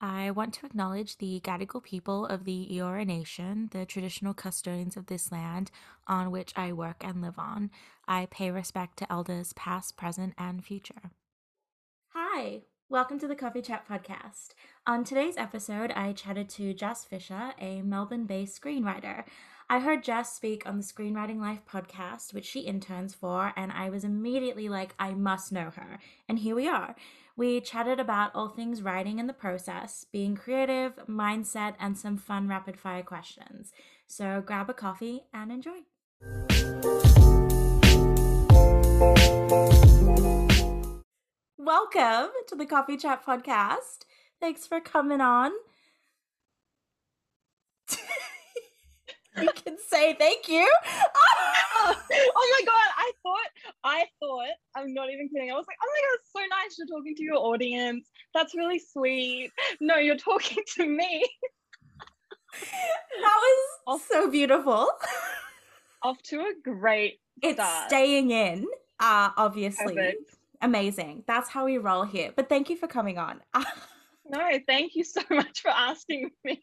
I want to acknowledge the Gadigal people of the Eora Nation, the traditional custodians of this land on which I work and live on. I pay respect to elders past, present, and future. Hi, welcome to the Coffee Chat podcast. On today's episode, I chatted to Jess Fisher, a Melbourne-based screenwriter. I heard Jess speak on the Screenwriting Life podcast, which she interns for, and I was immediately like, I must know her. And here we are. We chatted about all things writing and the process, being creative, mindset, and some fun rapid fire questions. So grab a coffee and enjoy. Welcome to the Coffee Chat podcast. Thanks for coming on. You can say thank you. Oh my god, I thought, I'm not even kidding. I was like, oh my god, it's so nice. You're talking to your audience. That's really sweet. No, you're talking to me. That was so beautiful. Off to a great start. It's staying in, obviously. Perfect. Amazing. That's how we roll here. But thank you for coming on. No, thank you so much for asking me.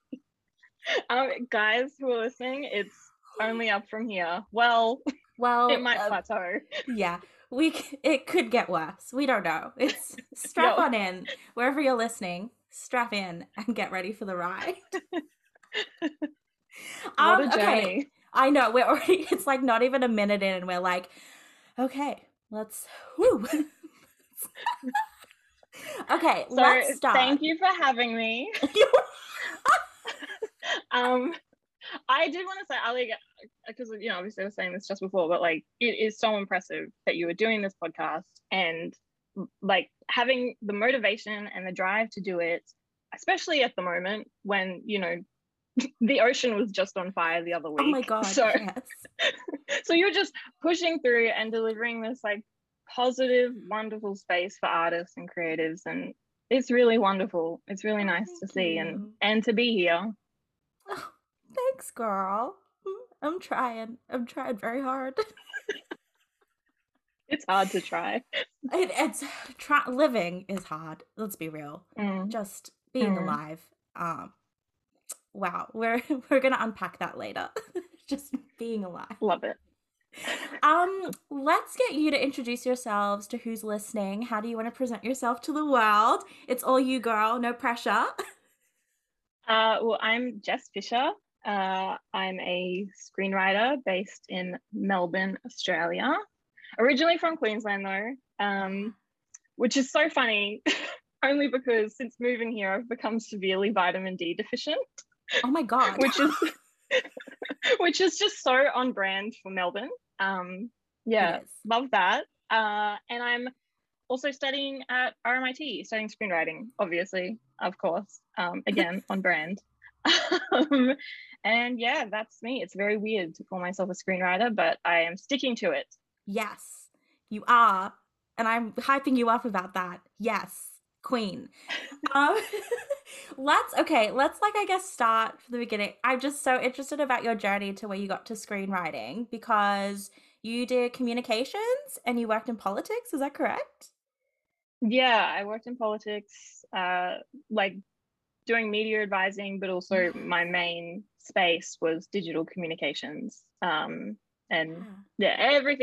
Guys who are listening, it's only up from here. Well, it might plateau. Yeah, it could get worse. We don't know. It's strap on in wherever you're listening. Strap in and get ready for the ride. What a journey! Okay. I know we're already. It's like not even a minute in, and we're like, okay, let's. Woo. Okay, so let's start. Thank you for having me. I did want to say, Ali, because obviously I was saying this just before, but like it is so impressive that you were doing this podcast and like having the motivation and the drive to do it, especially at the moment when the ocean was just on fire the other week. Oh my god! So, yes. So you're just pushing through and delivering this like positive, wonderful space for artists and creatives, and it's really wonderful. It's really nice to see and to be here. Oh, thanks, girl. I'm trying very hard. It's hard to try. Living is hard. Let's be real. Just being alive. Wow, we're gonna unpack that later. Just being alive. Love it. Let's get you to introduce yourselves to who's listening. How do you want to present yourself to the world? It's all you, girl. No pressure. Well, I'm Jess Fisher. I'm a screenwriter based in Melbourne, Australia. Originally from Queensland, though, which is so funny, only because since moving here, I've become severely vitamin D deficient. Oh my god! Which is just so on brand for Melbourne. Yeah, love that. And I'm also studying at RMIT, studying screenwriting, obviously, of course. Again, on brand. And yeah, that's me. It's very weird to call myself a screenwriter, but I am sticking to it. Yes, you are. And I'm hyping you up about that. Yes, queen. Let's like, I guess, start from the beginning. I'm just so interested about your journey to where you got to screenwriting, because you did communications and you worked in politics. Is that correct? Yeah, I worked in politics, like doing media advising, but also my main space was digital communications, everything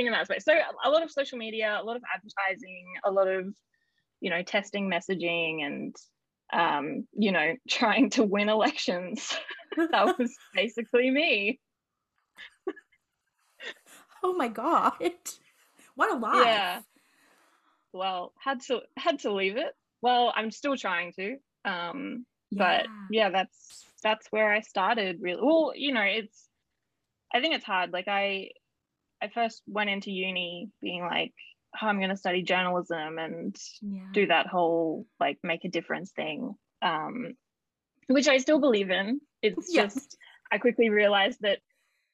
in that space. So a lot of social media, a lot of advertising, a lot of, testing messaging and, trying to win elections. That was basically me. Oh my god! What a life! Yeah. Well, had to leave it. Well, I'm still trying to. But yeah, that's where I started. Really, well, I think it's hard. Like I first went into uni being like, oh, I'm going to study journalism and do that whole like make a difference thing, which I still believe in. It's just I quickly realized that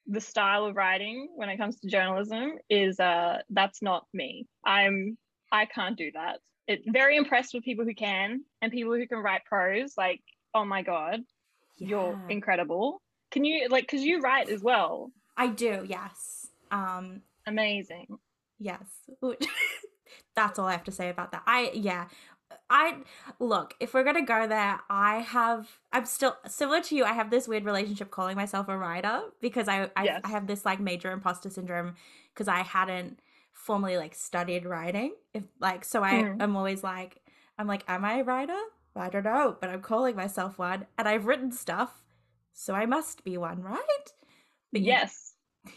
the style of writing when it comes to journalism is that's not me. I can't do that. It's very impressed with people who can, and people who can write prose, like, oh my god, you're incredible. Can you, like, because you write as well? I do, yes. Amazing. Yes. That's all I have to say about that. I look, if we're gonna go there, I'm still similar to you. I have this weird relationship calling myself a writer because I have this like major imposter syndrome because I hadn't formally like studied writing. I'm always like, am I a writer? I don't know, but I'm calling myself one, and I've written stuff, so I must be one, right? But yes,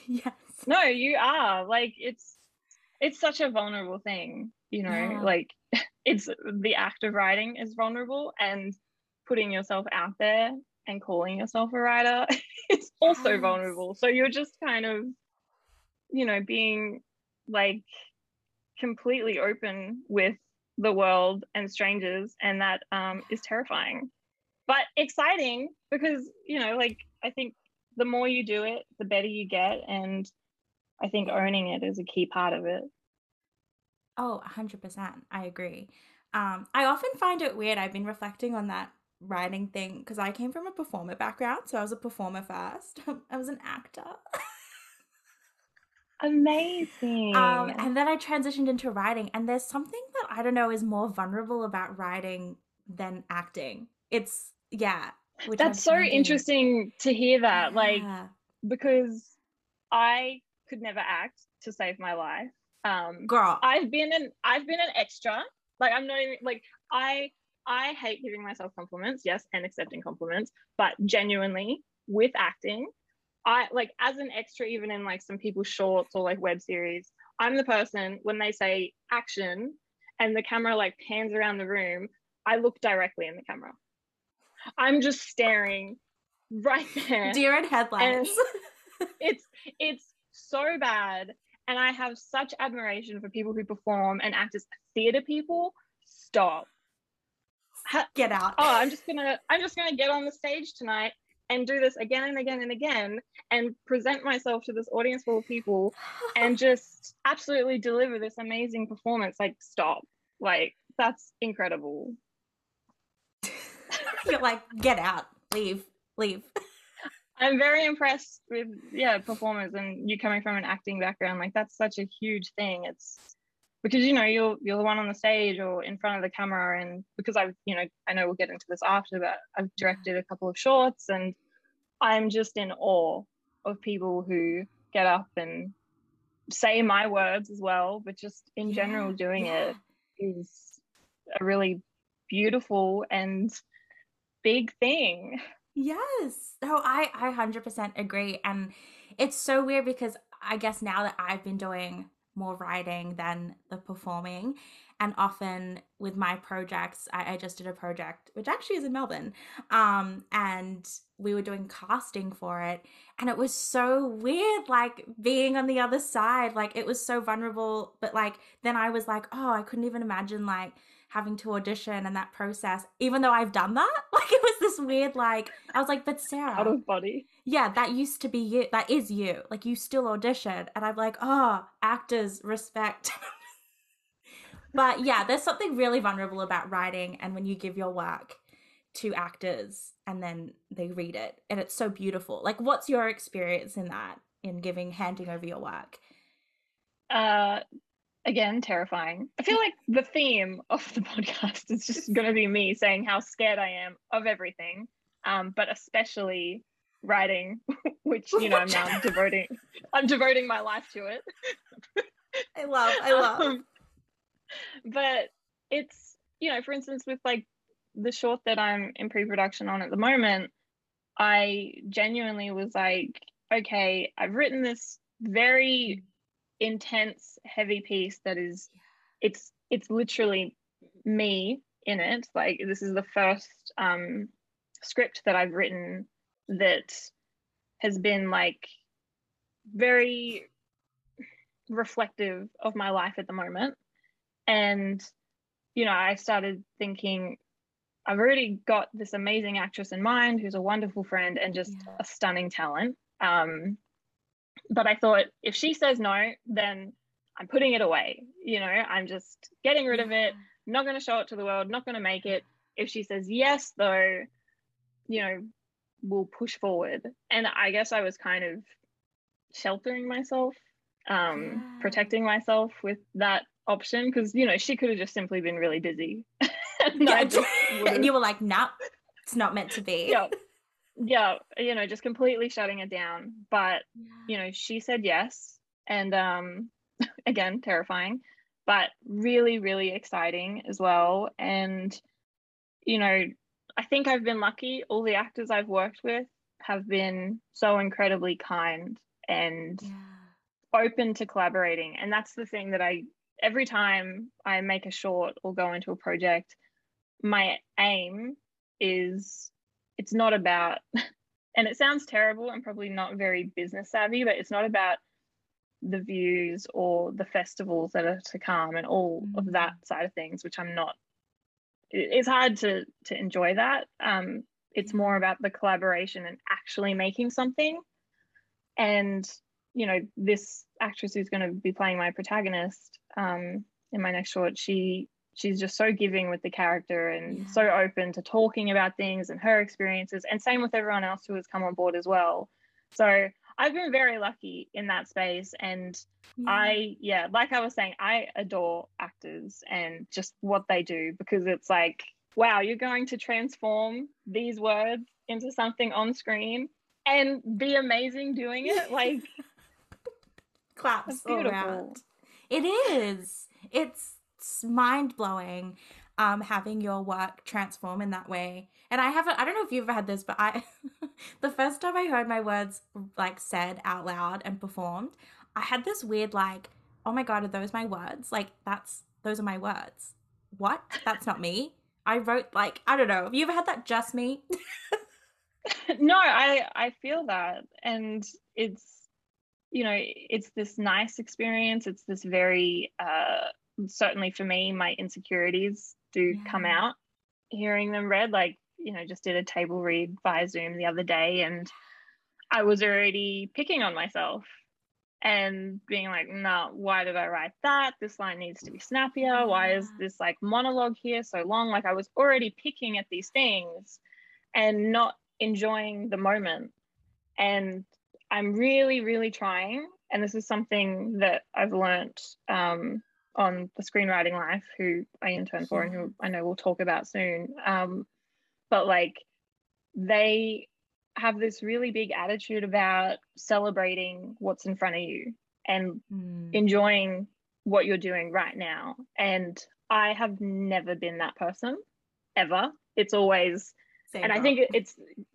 yes. No, you are. Like it's such a vulnerable thing, you know. Yeah. Like it's the act of writing is vulnerable, and putting yourself out there and calling yourself a writer is also vulnerable. So you're just kind of, you know, being like completely open with the world and strangers, and that is terrifying but exciting, because, you know, like I think the more you do it, the better you get, and I think owning it is a key part of it. Oh, 100%. I agree. I often find it weird. I've been reflecting on that writing thing because I came from a performer background, so I was a performer first. I was an actor. Amazing. And then I transitioned into writing, and there's something that I don't know is more vulnerable about writing than acting. It's that's so interesting to hear that, like, because I could never act to save my life. Girl, I've been an extra. Like, I'm not even like, I hate giving myself compliments, yes, and accepting compliments, but genuinely with acting, I like, as an extra, even in like some people's shorts or like web series, I'm the person when they say action and the camera like pans around the room, I look directly in the camera. I'm just staring right there, deer in headlights. It's so bad, and I have such admiration for people who perform and act as theater people. Stop. Get out. Oh, I'm just gonna get on the stage tonight and do this again and again and again, and present myself to this audience full of people and just absolutely deliver this amazing performance. Like, stop. Like, that's incredible. You're like, get out, leave. I'm very impressed with, performers, and you coming from an acting background, like that's such a huge thing. It's because, you know, you're the one on the stage or in front of the camera, and because I've, you know, I know we'll get into this after, but I've directed a couple of shorts, and I'm just in awe of people who get up and say my words as well, but just in general doing it is a really beautiful and big thing. Yes. No, I 100% agree. And it's so weird because I guess now that I've been doing more writing than the performing, and often with my projects, I just did a project, which actually is in Melbourne, and we were doing casting for it. And it was so weird, like being on the other side, like it was so vulnerable. But like, then I was like, oh, I couldn't even imagine like having to audition and that process, even though I've done that. Like it was this weird, like, I was like, but Sarah, out of body. Yeah, that used to be you. That is you. Like you still audition. And I'm like, oh, actors, respect. But yeah, there's something really vulnerable about writing, and when you give your work to actors and then they read it, and it's so beautiful. Like, what's your experience in that, in handing over your work? Again, terrifying. I feel like the theme of the podcast is just going to be me saying how scared I am of everything, but especially writing, which, you know, I'm now devoting my life to it. I love. But it's, you know, for instance, with like the short that I'm in pre-production on at the moment, I genuinely was like, okay, I've written this very intense, heavy piece that is, it's literally me in it. Like this is the first script that I've written that has been like very reflective of my life at the moment. And, you know, I started thinking, I've already got this amazing actress in mind who's a wonderful friend and just a stunning talent. But I thought, if she says no, then I'm putting it away. You know, I'm just getting rid of it, not going to show it to the world, not going to make it. If she says yes, though, you know, we'll push forward. And I guess I was kind of sheltering myself, protecting myself with that option, because, you know, she could have just simply been really busy And I just and you were like, no, nah, it's not meant to be. Yeah, you know, just completely shutting it down. But, you know, she said yes. And again, terrifying, but really, really exciting as well. And, you know, I think I've been lucky. All the actors I've worked with have been so incredibly kind and open to collaborating. And that's the thing that every time I make a short or go into a project, my aim is, it's not about, and it sounds terrible and probably not very business savvy, but it's not about the views or the festivals that are to come and all of that side of things, which I'm not, it's hard to enjoy that. It's more about the collaboration and actually making something. And, you know, this actress who's going to be playing my protagonist in my next short, she's just so giving with the character and so open to talking about things and her experiences, and same with everyone else who has come on board as well. So I've been very lucky in that space. And like I was saying, I adore actors and just what they do, because it's like, wow, you're going to transform these words into something on screen and be amazing doing it. Like, claps all around. It is. It's mind-blowing having your work transform in that way. And I don't know if you've ever had this, but the first time I heard my words like said out loud and performed, I had this weird like, oh my God, are those my words? Like those are my words. What? That's not me. I wrote like, I don't know. Have you ever had that? Just me? No, I feel that. And it's, you know, it's this nice experience. It's this very, certainly for me, my insecurities do come out hearing them read. Like, you know, just did a table read via Zoom the other day, and I was already picking on myself and being like, no, why did I write that? This line needs to be snappier. Why is this like monologue here so long? Like I was already picking at these things and not enjoying the moment. And I'm really, really trying. And this is something that I've learned on the Screenwriting Life, who I intern for and who I know we'll talk about soon. But like they have this really big attitude about celebrating what's in front of you and enjoying what you're doing right now. And I have never been that person, ever. It's always, I think it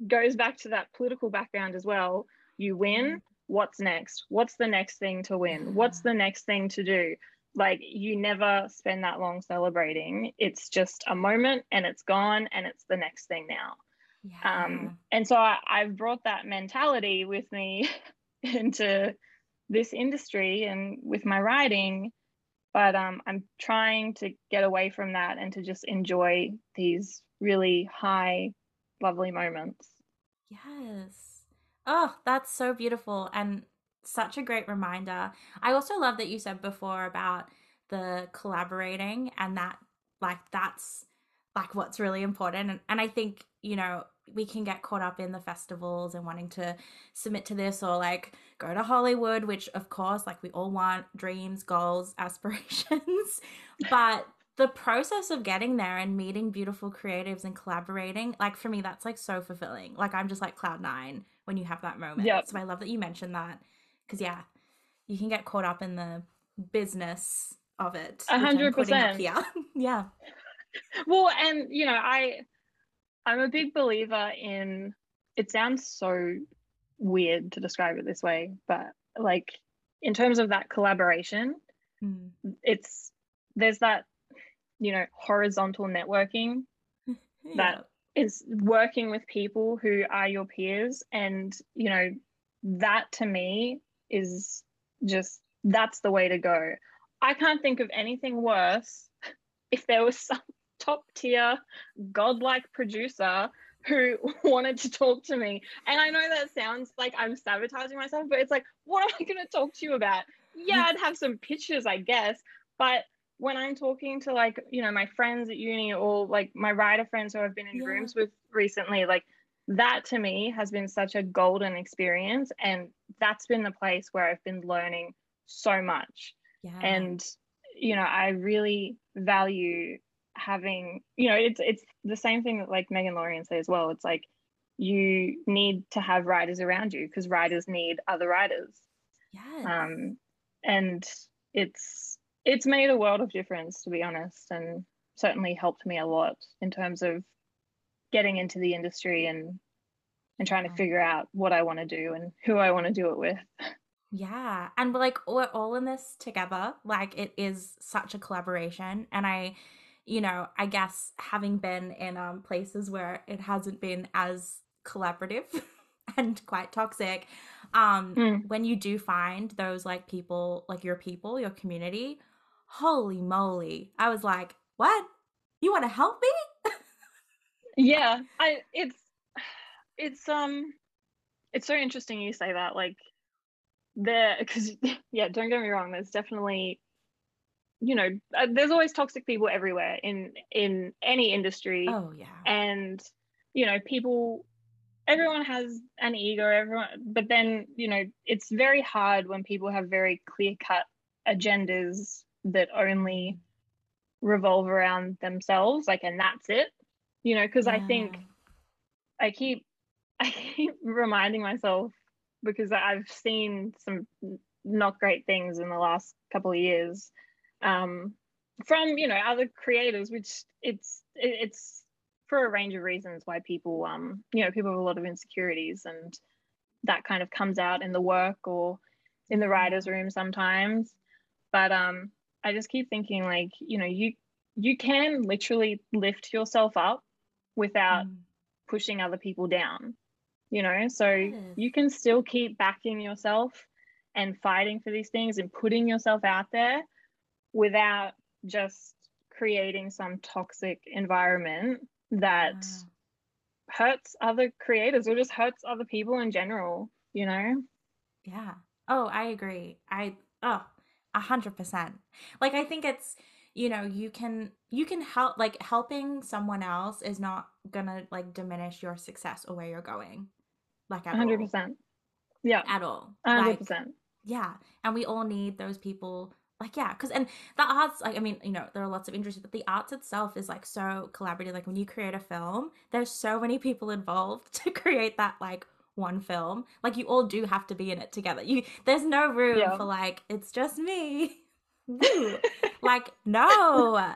goes back to that political background as well. You win, what's next? What's the next thing to win? What's the next thing to do? Like you never spend that long celebrating. It's just a moment and it's gone and it's the next thing now. Yeah. And so I've brought that mentality with me into this industry and with my writing, but I'm trying to get away from that and to just enjoy these really high, lovely moments. Yes. Oh, that's so beautiful. And such a great reminder. I also love that you said before about the collaborating and that like that's like what's really important. And I think, you know, we can get caught up in the festivals and wanting to submit to this or like go to Hollywood, which of course, like we all want dreams, goals, aspirations, but the process of getting there and meeting beautiful creatives and collaborating, like for me, that's like so fulfilling. Like I'm just like cloud nine when you have that moment. Yep. So I love that you mentioned that. Because, yeah, you can get caught up in the business of it. 100%. Yeah. Well, and, you know, I'm a big believer in, it sounds so weird to describe it this way, but like in terms of that collaboration, there's that, you know, horizontal networking that is working with people who are your peers. And, you know, that to me is just, that's the way to go. I can't think of anything worse if there was some top tier godlike producer who wanted to talk to me. And I know that sounds like I'm sabotaging myself, but it's like, what am I going to talk to you about? Yeah, I'd have some pictures, I guess. But when I'm talking to like, you know, my friends at uni or like my writer friends who I've been in rooms with recently, like that to me has been such a golden experience, and that's been the place where I've been learning so much. And, you know, I really value having, you know, it's the same thing that like Meg and Lorien say as well. It's like you need to have writers around you because writers need other writers. Yes. And it's made a world of difference, to be honest, and certainly helped me a lot in terms of getting into the industry and trying to figure out what I want to do and who I want to do it with. Yeah. And we're all in this together. Like, it is such a collaboration. And I guess having been in places where it hasn't been as collaborative and quite toxic, when you do find those like people, like your people, your community, holy moly. I was like, what? You want to help me? Yeah. It's so interesting you say that, like, don't get me wrong, there's definitely, you know, there's always toxic people everywhere in any industry. Oh yeah. And, you know, everyone has an ego, but then, you know, it's very hard when people have very clear-cut agendas that only revolve around themselves, like, and that's it, you know, because I think I keep reminding myself, because I've seen some not great things in the last couple of years from, you know, other creators, which it's for a range of reasons why people, you know, people have a lot of insecurities, and that kind of comes out in the work or in the writer's room sometimes. But I just keep thinking, like, you know, you can literally lift yourself up without pushing other people down, you know, so you can still keep backing yourself and fighting for these things and putting yourself out there without just creating some toxic environment that hurts other creators or just hurts other people in general, you know? Yeah. Oh, I agree. 100%. Like, I think it's, you know, you can help, like, helping someone else is not gonna like diminish your success or where you're going, like, at 100%. Yeah, at all. 100%. Like, yeah, and we all need those people, like, yeah, because, and the arts, like, I mean, you know, there are lots of interests, but the arts itself is like so collaborative. Like, when you create a film, there's so many people involved to create that like one film. Like, you all do have to be in it together. There's no room for like, it's just me. Like, no.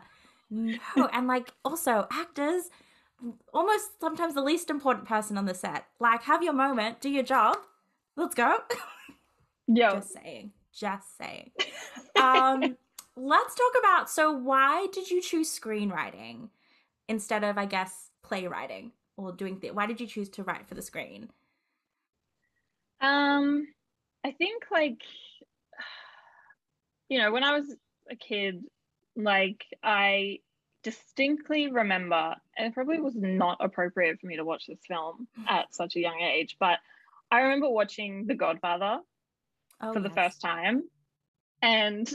And like, also actors, almost sometimes the least important person on the set. Like, have your moment, do your job, let's go. Yeah. Just saying. Let's talk about, so why did you choose screenwriting instead of, I guess, playwriting or doing why did you choose to write for the screen? I think, like, you know, when I was a kid, like, I distinctly remember, and it probably was not appropriate for me to watch this film at such a young age, but I remember watching The Godfather for the first time. And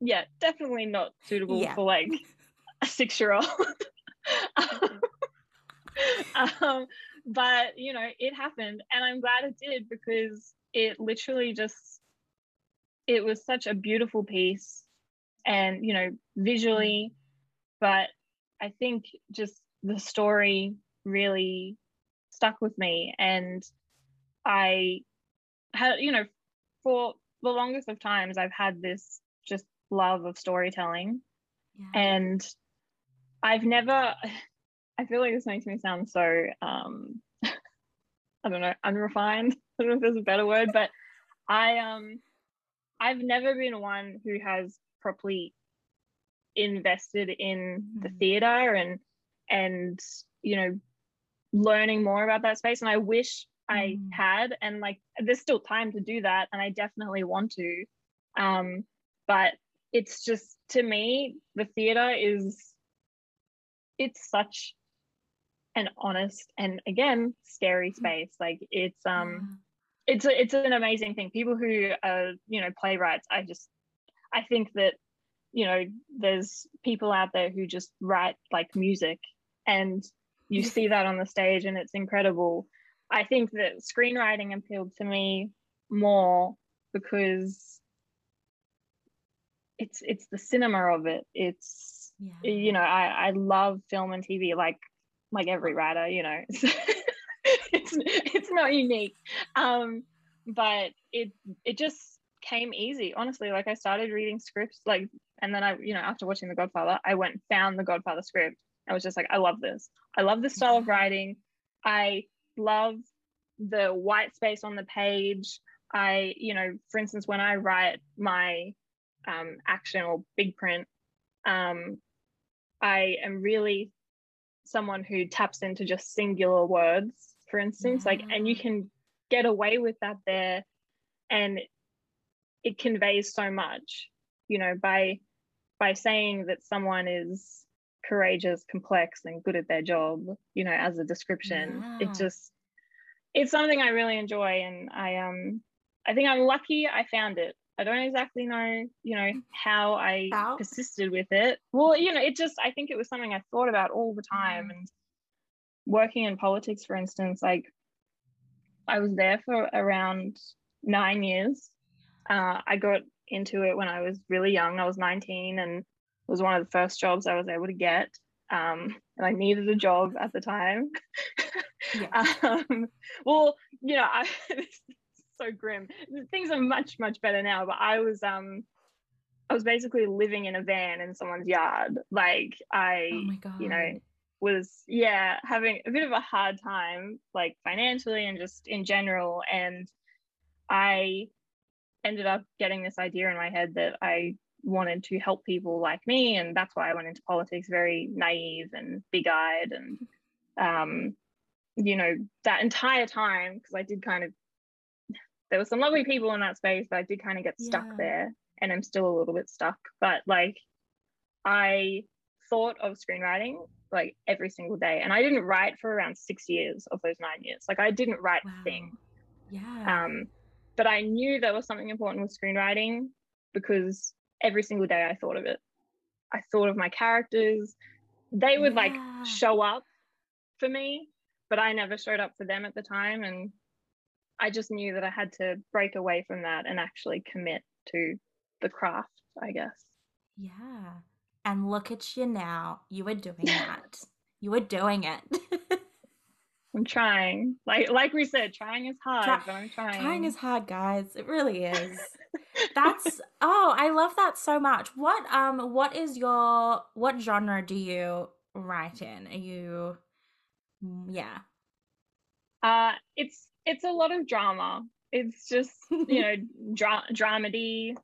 yeah, definitely not suitable for like a 6-year-old. But, you know, it happened, and I'm glad it did, because it literally just, it was such a beautiful piece, and, you know, visually, but I think just the story really stuck with me. And I had, you know, for the longest of times, I've had this just love of storytelling. Yeah. And I feel like this makes me sound so, I don't know, unrefined. I don't know if there's a better word, but I've never been one who has properly invested in the theatre and, you know, learning more about that space. And I wish I had, and like, there's still time to do that, and I definitely want to. But it's just, to me, the theatre it's such an honest and, again, scary space. Like, it's, it's an amazing thing. People who are, you know, playwrights, I think that, you know, there's people out there who just write like music, and you see that on the stage, and it's incredible. I think that screenwriting appealed to me more because it's the cinema of it. It's Yeah. You know, I love film and TV like every writer, you know. It's not unique. But it just came easy, honestly. Like, I started reading scripts, like, and then I, you know, after watching The Godfather, I went found the Godfather script. I was just like, I love this. I love this style of writing. I love the white space on the page. I, you know, for instance, when I write my action or big print, I am really someone who taps into just singular words, for instance, mm-hmm. like, and you can get away with that there, and it conveys so much, you know, by saying that someone is courageous, complex, and good at their job, you know, as a description. Wow. It's something I really enjoy, and I think I'm lucky I found it. I don't exactly know, you know, how I persisted with it. Well, you know, I think it was something I thought about all the time. And working in politics, for instance, like, I was there for around 9 years. I got into it when I was really young. I was 19, and it was one of the first jobs I was able to get. And I needed a job at the time. Yeah. Well, you know, it's so grim. Things are much, much better now, but I was basically living in a van in someone's yard. Like, you know, was having a bit of a hard time, like, financially and just in general. And I ended up getting this idea in my head that I wanted to help people like me, and that's why I went into politics, very naive and big-eyed, and you know, that entire time, because I did kind of, there were some lovely people in that space, but I did kind of get stuck there, and I'm still a little bit stuck. But like, I thought of screenwriting like every single day, and I didn't write for around 6 years of those 9 years. Like, I didn't write a thing. Yeah. But I knew there was something important with screenwriting, because every single day I thought of it. I thought of my characters. They would like show up for me, but I never showed up for them at the time. And I just knew that I had to break away from that and actually commit to the craft, I guess. Yeah. And look at you now. You were doing that. You were doing it. I'm trying. Like we said, trying is hard, but I'm trying. Trying is hard, guys. It really is. I love that so much. What genre do you write in? Are you it's a lot of drama. It's just, you know, dramedy,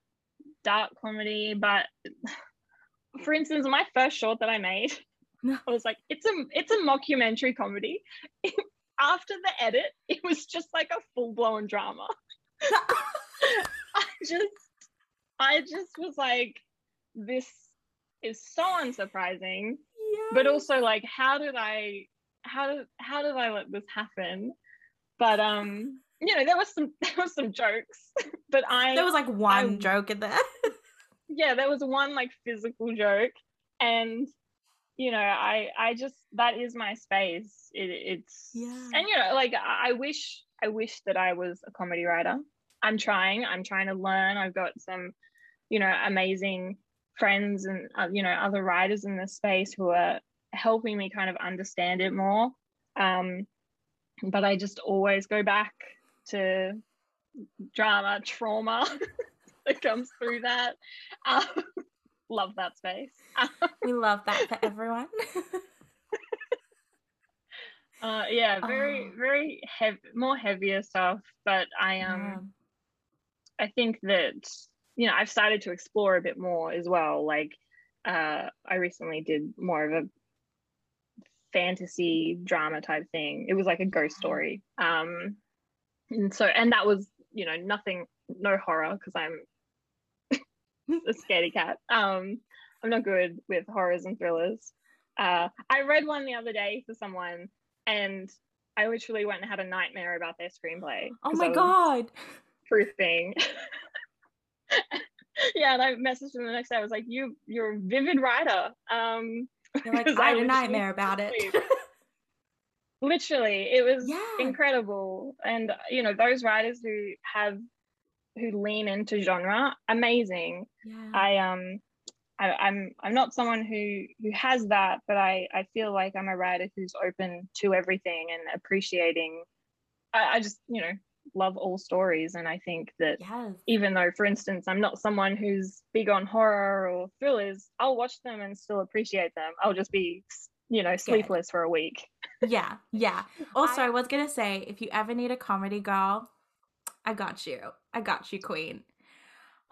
dark comedy. But for instance, my first short that I made, I was like, it's a mockumentary comedy. After the edit, it was just like a full-blown drama. I just was like, this is so unsurprising. Yes. But also, like, how did I let this happen? But you know, there was some jokes, but there was one joke in there. Yeah, there was one like physical joke, and you know, I just, that is my space. And you know, like, I wish that I was a comedy writer. I'm trying to learn. I've got some, you know, amazing friends and you know, other writers in this space who are helping me kind of understand it more. But I just always go back to drama, trauma that comes through that. Love that space. We love that for everyone. Very heavy, more heavier stuff. But I think that, you know, I've started to explore a bit more as well. Like, I recently did more of a fantasy drama type thing. It was like a ghost story. And that was, you know, nothing, no horror, because I'm a scaredy cat. I'm not good with horrors and thrillers. I read one the other day for someone, and I literally went and had a nightmare about their screenplay. Oh my God. Proofing. Yeah, and I messaged him the next day. I was like, you're a vivid writer. You're like, I had a nightmare about it. Literally, it was incredible. And you know, those writers who lean into genre, amazing. Yeah. I I'm not someone who has that, but I feel like I'm a writer who's open to everything and appreciating. I just, you know, love all stories. And I think that even though, for instance, I'm not someone who's big on horror or thrillers, I'll watch them and still appreciate them. I'll just be, you know, sleepless for a week. Yeah, yeah. Also, I was going to say, if you ever need a comedy girl, I got you. I got you, queen.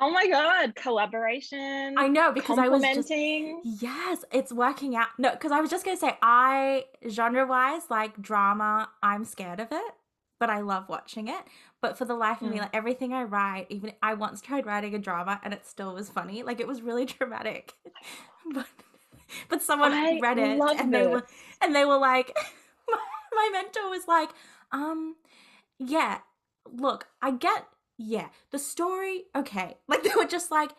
Oh my God, collaboration. I know, because I was just, yes, it's working out. No, because I was just going to say, I, genre-wise, like drama, I'm scared of it, but I love watching it. But for the life of me, like everything I write, even I once tried writing a drama and it still was funny. Like it was really dramatic. But someone read it and they were like, my mentor was like, yeah, look, I get, yeah, the story, okay. Like they were just like,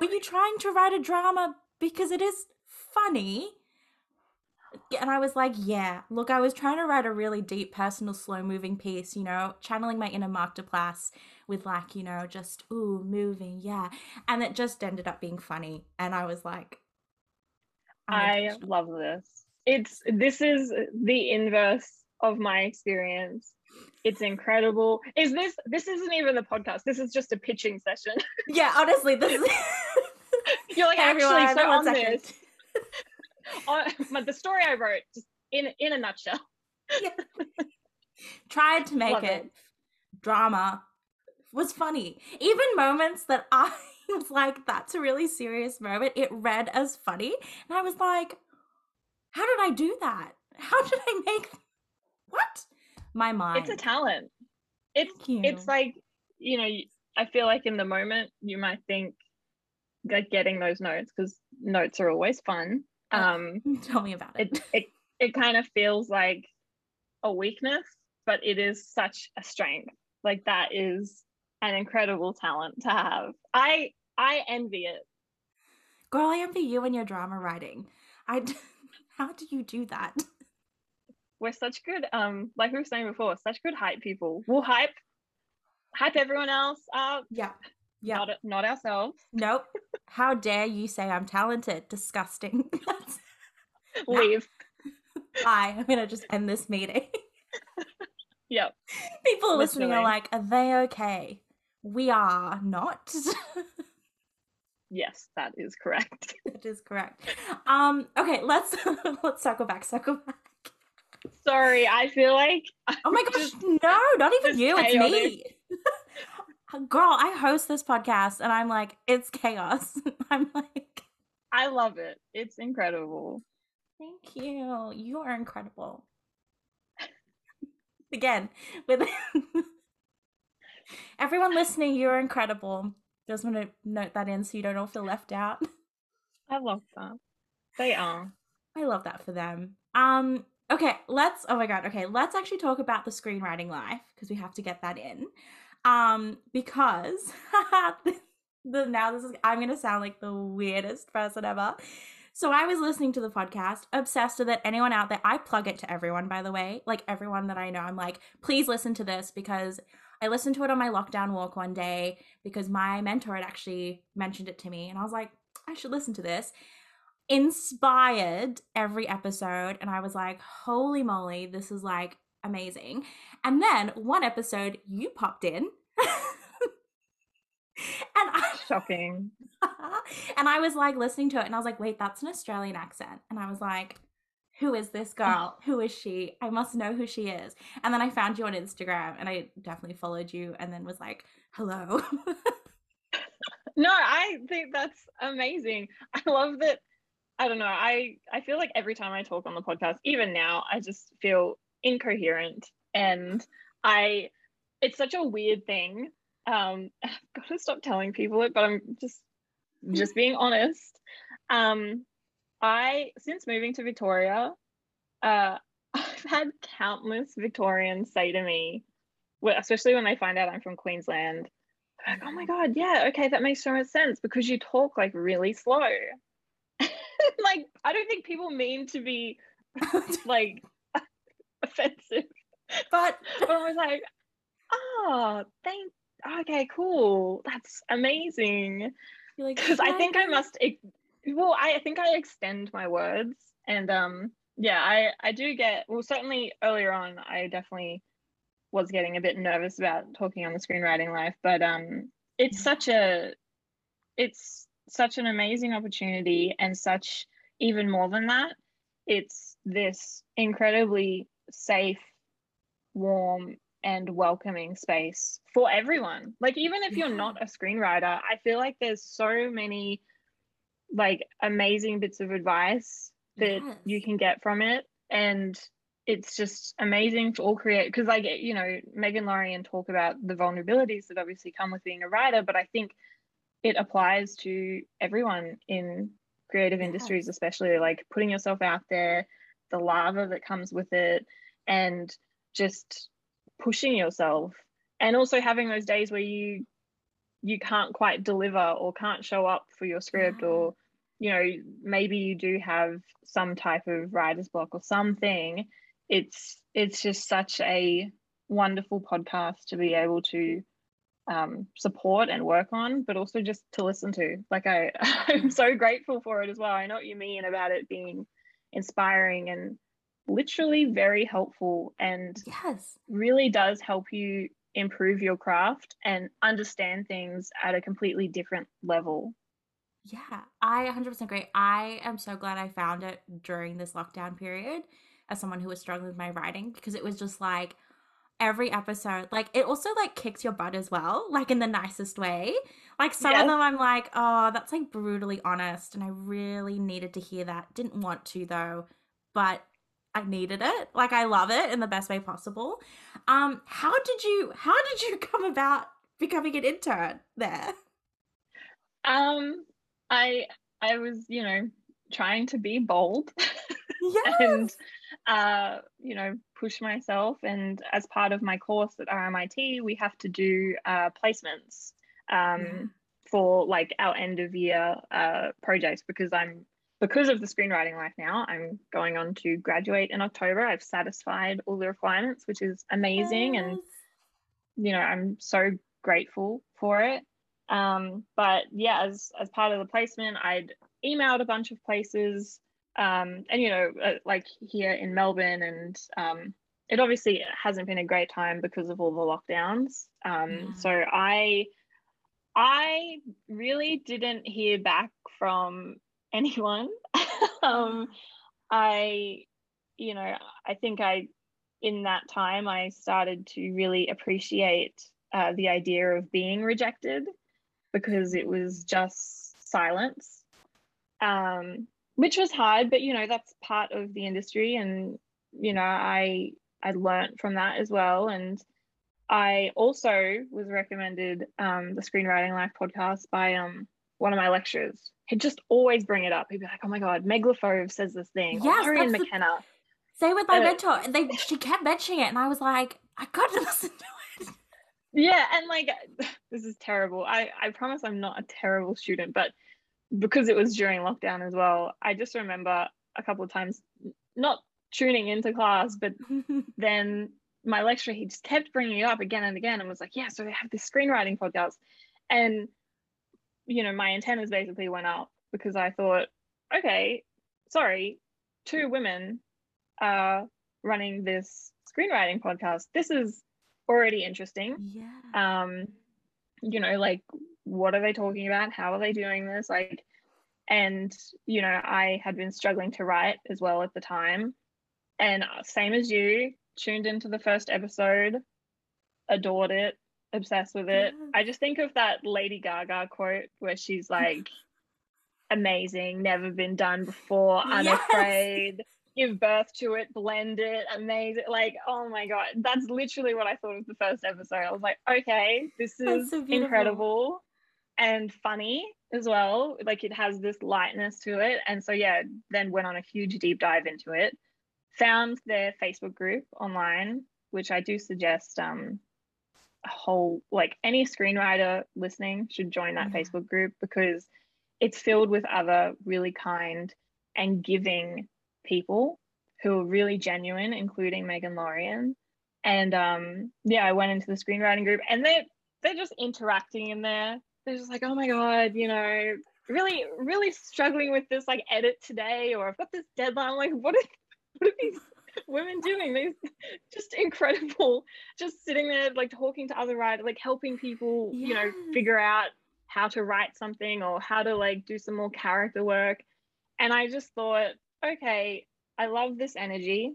were you trying to write a drama because it is funny? And I was like, yeah, look, I was trying to write a really deep, personal, slow-moving piece, you know, channeling my inner Mark Duplass with like, you know, just, ooh, moving, yeah. And it just ended up being funny. And I was like, I love this. This is the inverse of my experience. It's incredible. This isn't even the podcast. This is just a pitching session. Yeah, honestly, this is you're like, hey, actually, everyone, so on this. The story I wrote, just in a nutshell. Yeah. Tried to make it drama, was funny. Even moments that I was like, that's a really serious moment, it read as funny. And I was like, how did I do that? How did I make what? My mind. It's a talent. It's like, you know, I feel like in the moment you might think like getting those notes, because notes are always fun. Tell me about it. It kind of feels like a weakness, but it is such a strength. Like that is an incredible talent to have. I envy it. Girl, I envy you and your drama writing. How do you do that? We're such good, like we were saying before, such good hype people. We'll hype everyone else up. Yeah. Yeah. Not ourselves. Nope. How dare you say I'm talented? Disgusting. Leave. Bye. I'm going to just end this meeting. Yep. People listening are like, are they okay? We are not. Yes, that is correct. That is correct. Okay, let's circle back. Sorry, I feel like oh my gosh, no, not even you, chaotic. It's me. Girl, I host this podcast and I'm like, it's chaos. I'm like, I love it. It's incredible. Thank you. You are incredible. Again, with everyone listening, you're incredible. Just want to note that in so you don't all feel left out. I love that. They are. I love that for them. Okay, let's actually talk about the screenwriting life, because we have to get that in. Because I'm going to sound like the weirdest person ever. So I was listening to the podcast, obsessed with it. Anyone out there, I plug it to everyone, by the way, like everyone that I know, I'm like, please listen to this, because I listened to it on my lockdown walk one day because my mentor had actually mentioned it to me. And I was like, I should listen to this. Inspired every episode, and I was like, holy moly, this is like amazing. And then one episode you popped in shocking. And I was like listening to it and I was like, wait, that's an Australian accent. And I was like, who is this girl? Who is she? I must know who she is. And then I found you on Instagram and I definitely followed you and then was like, hello. No, I think that's amazing. I love that. I don't know. I feel like every time I talk on the podcast, even now, I just feel incoherent. And it's such a weird thing. I've got to stop telling people it, but I'm just being honest. Since moving to Victoria, I've had countless Victorians say to me, especially when they find out I'm from Queensland, like, oh my God, yeah, okay, that makes so much sense because you talk like really slow. Like, I don't think people mean to be like offensive, but I was like, okay, cool, that's amazing. Because like, I think I must well, I think I extend my words, and yeah, I do get, well, certainly earlier on, I definitely was getting a bit nervous about talking on the Screenwriting Life, but it's such an amazing opportunity, and such, even more than that, it's this incredibly safe, warm, and welcoming space for everyone. Like, even if you're not a screenwriter, I feel like there's so many like amazing bits of advice that you can get from it, and it's just amazing for all creators, because, like, you know, Meg and Lorien talk about the vulnerabilities that obviously come with being a writer, but I think it applies to everyone in creative industries, especially like putting yourself out there, the lava that comes with it, and just pushing yourself, and also having those days where you can't quite deliver or can't show up for your script, or, you know, maybe you do have some type of writer's block or something. It's just such a wonderful podcast to be able to support and work on, but also just to listen to. Like, I'm so grateful for it as well. I know what you mean about it being inspiring and literally very helpful, and really does help you improve your craft and understand things at a completely different level. Yeah, I 100% agree. I am so glad I found it during this lockdown period as someone who was struggling with my writing, because it was just like every episode, like, it also like kicks your butt as well, like in the nicest way. Like, some of them I'm like, oh, that's like brutally honest, and I really needed to hear that. Didn't want to though, but I needed it. Like, I love it in the best way possible. How did you come about becoming an intern there? I was, you know, trying to be bold and, you know, push myself. And as part of my course at RMIT, we have to do placements for like our end of year projects, because because of the Screenwriting Life now, I'm going on to graduate in October. I've satisfied all the requirements, which is amazing. Yes. And, you know, I'm so grateful for it. But yeah, as part of the placement, I'd emailed a bunch of places, and, you know, like here in Melbourne, and it obviously hasn't been a great time because of all the lockdowns. So I really didn't hear back from anyone. I think in that time, I started to really appreciate the idea of being rejected, because it was just silence, which was hard, but, you know, that's part of the industry, and, you know, I learned from that as well. And I also was recommended the Screenwriting Life podcast by one of my lecturers. He'd just always bring it up. He'd be like, oh my God, Meg LeFevre says this thing. Yes, Lorien McKenna. Same with my mentor. And she kept mentioning it, and I was like, I got to listen to it. Yeah, and like, this is terrible. I promise I'm not a terrible student, but because it was during lockdown as well, I just remember a couple of times not tuning into class, but then my lecturer, he just kept bringing it up again and again, and was like, yeah, so they have this screenwriting podcast. And, you know, my antennas basically went up, because I thought, okay, sorry, two women are running this screenwriting podcast. This is already interesting. Yeah. You know, like, what are they talking about? How are they doing this? Like, and, you know, I had been struggling to write as well at the time. And same as you, tuned into the first episode, adored it, obsessed with it. I just think of that Lady Gaga quote where she's like, amazing, never been done before, unafraid, give birth to it, blend it, amazing. Like, oh my God, that's literally what I thought of the first episode. I was like, okay, this is so incredible and funny as well. Like, it has this lightness to it. And so, yeah, then went on a huge deep dive into it, found their Facebook group online, which I do suggest a whole, like, any screenwriter listening should join that Facebook group, because it's filled with other really kind and giving people who are really genuine, including Meg and Lorien. And yeah, I went into the screenwriting group, and they're just interacting in there. They're just like, oh my God, you know, really, really struggling with this like edit today, or I've got this deadline. Like, what are these women doing? They're just incredible. Just sitting there, like talking to other writers, like helping people, you know, figure out how to write something or how to like do some more character work. And I just thought, okay, I love this energy.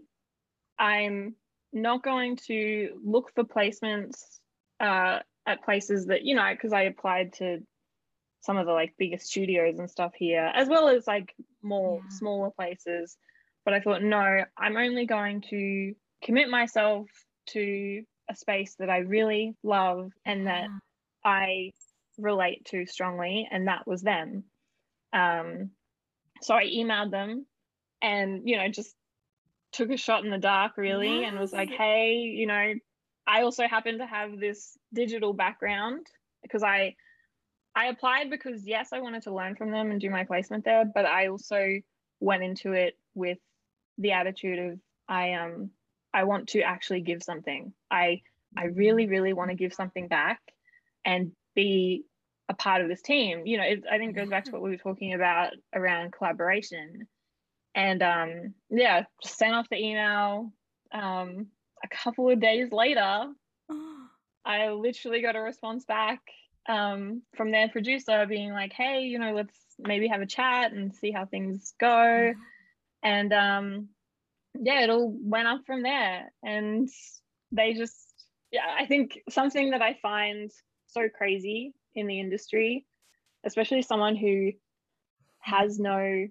I'm not going to look for placements at places that, you know, because I applied to some of the like biggest studios and stuff here, as well as like more smaller places. But I thought, no, I'm only going to commit myself to a space that I really love and that I relate to strongly, and that was them. So I emailed them and, you know, just took a shot in the dark really, and was like, hey, you know, I also happen to have this digital background because I applied because, yes, I wanted to learn from them and do my placement there, but I also went into it with the attitude of I want to actually give something. I really, really want to give something back and be a part of this team. You know, I think it goes back to what we were talking about around collaboration. And yeah, just sent off the email. A couple of days later, I literally got a response back from their producer being like, hey, you know, let's maybe have a chat and see how things go. And yeah, it all went up from there. And they just, I think something that I find so crazy in the industry, especially someone who has no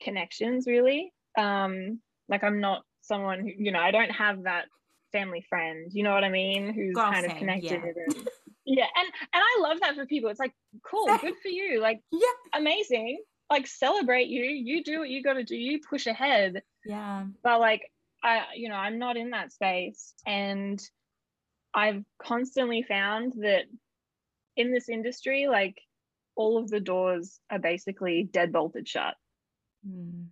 connections really, like I'm not someone who, you know, I don't have that family friend, you know what I mean, who's kind of connected. And I love that for people. It's like, cool, good for you, like amazing, like celebrate you, you do what you got to do, you push ahead. But like I, you know, I'm not in that space, and I've constantly found that in this industry, like all of the doors are basically dead bolted shut,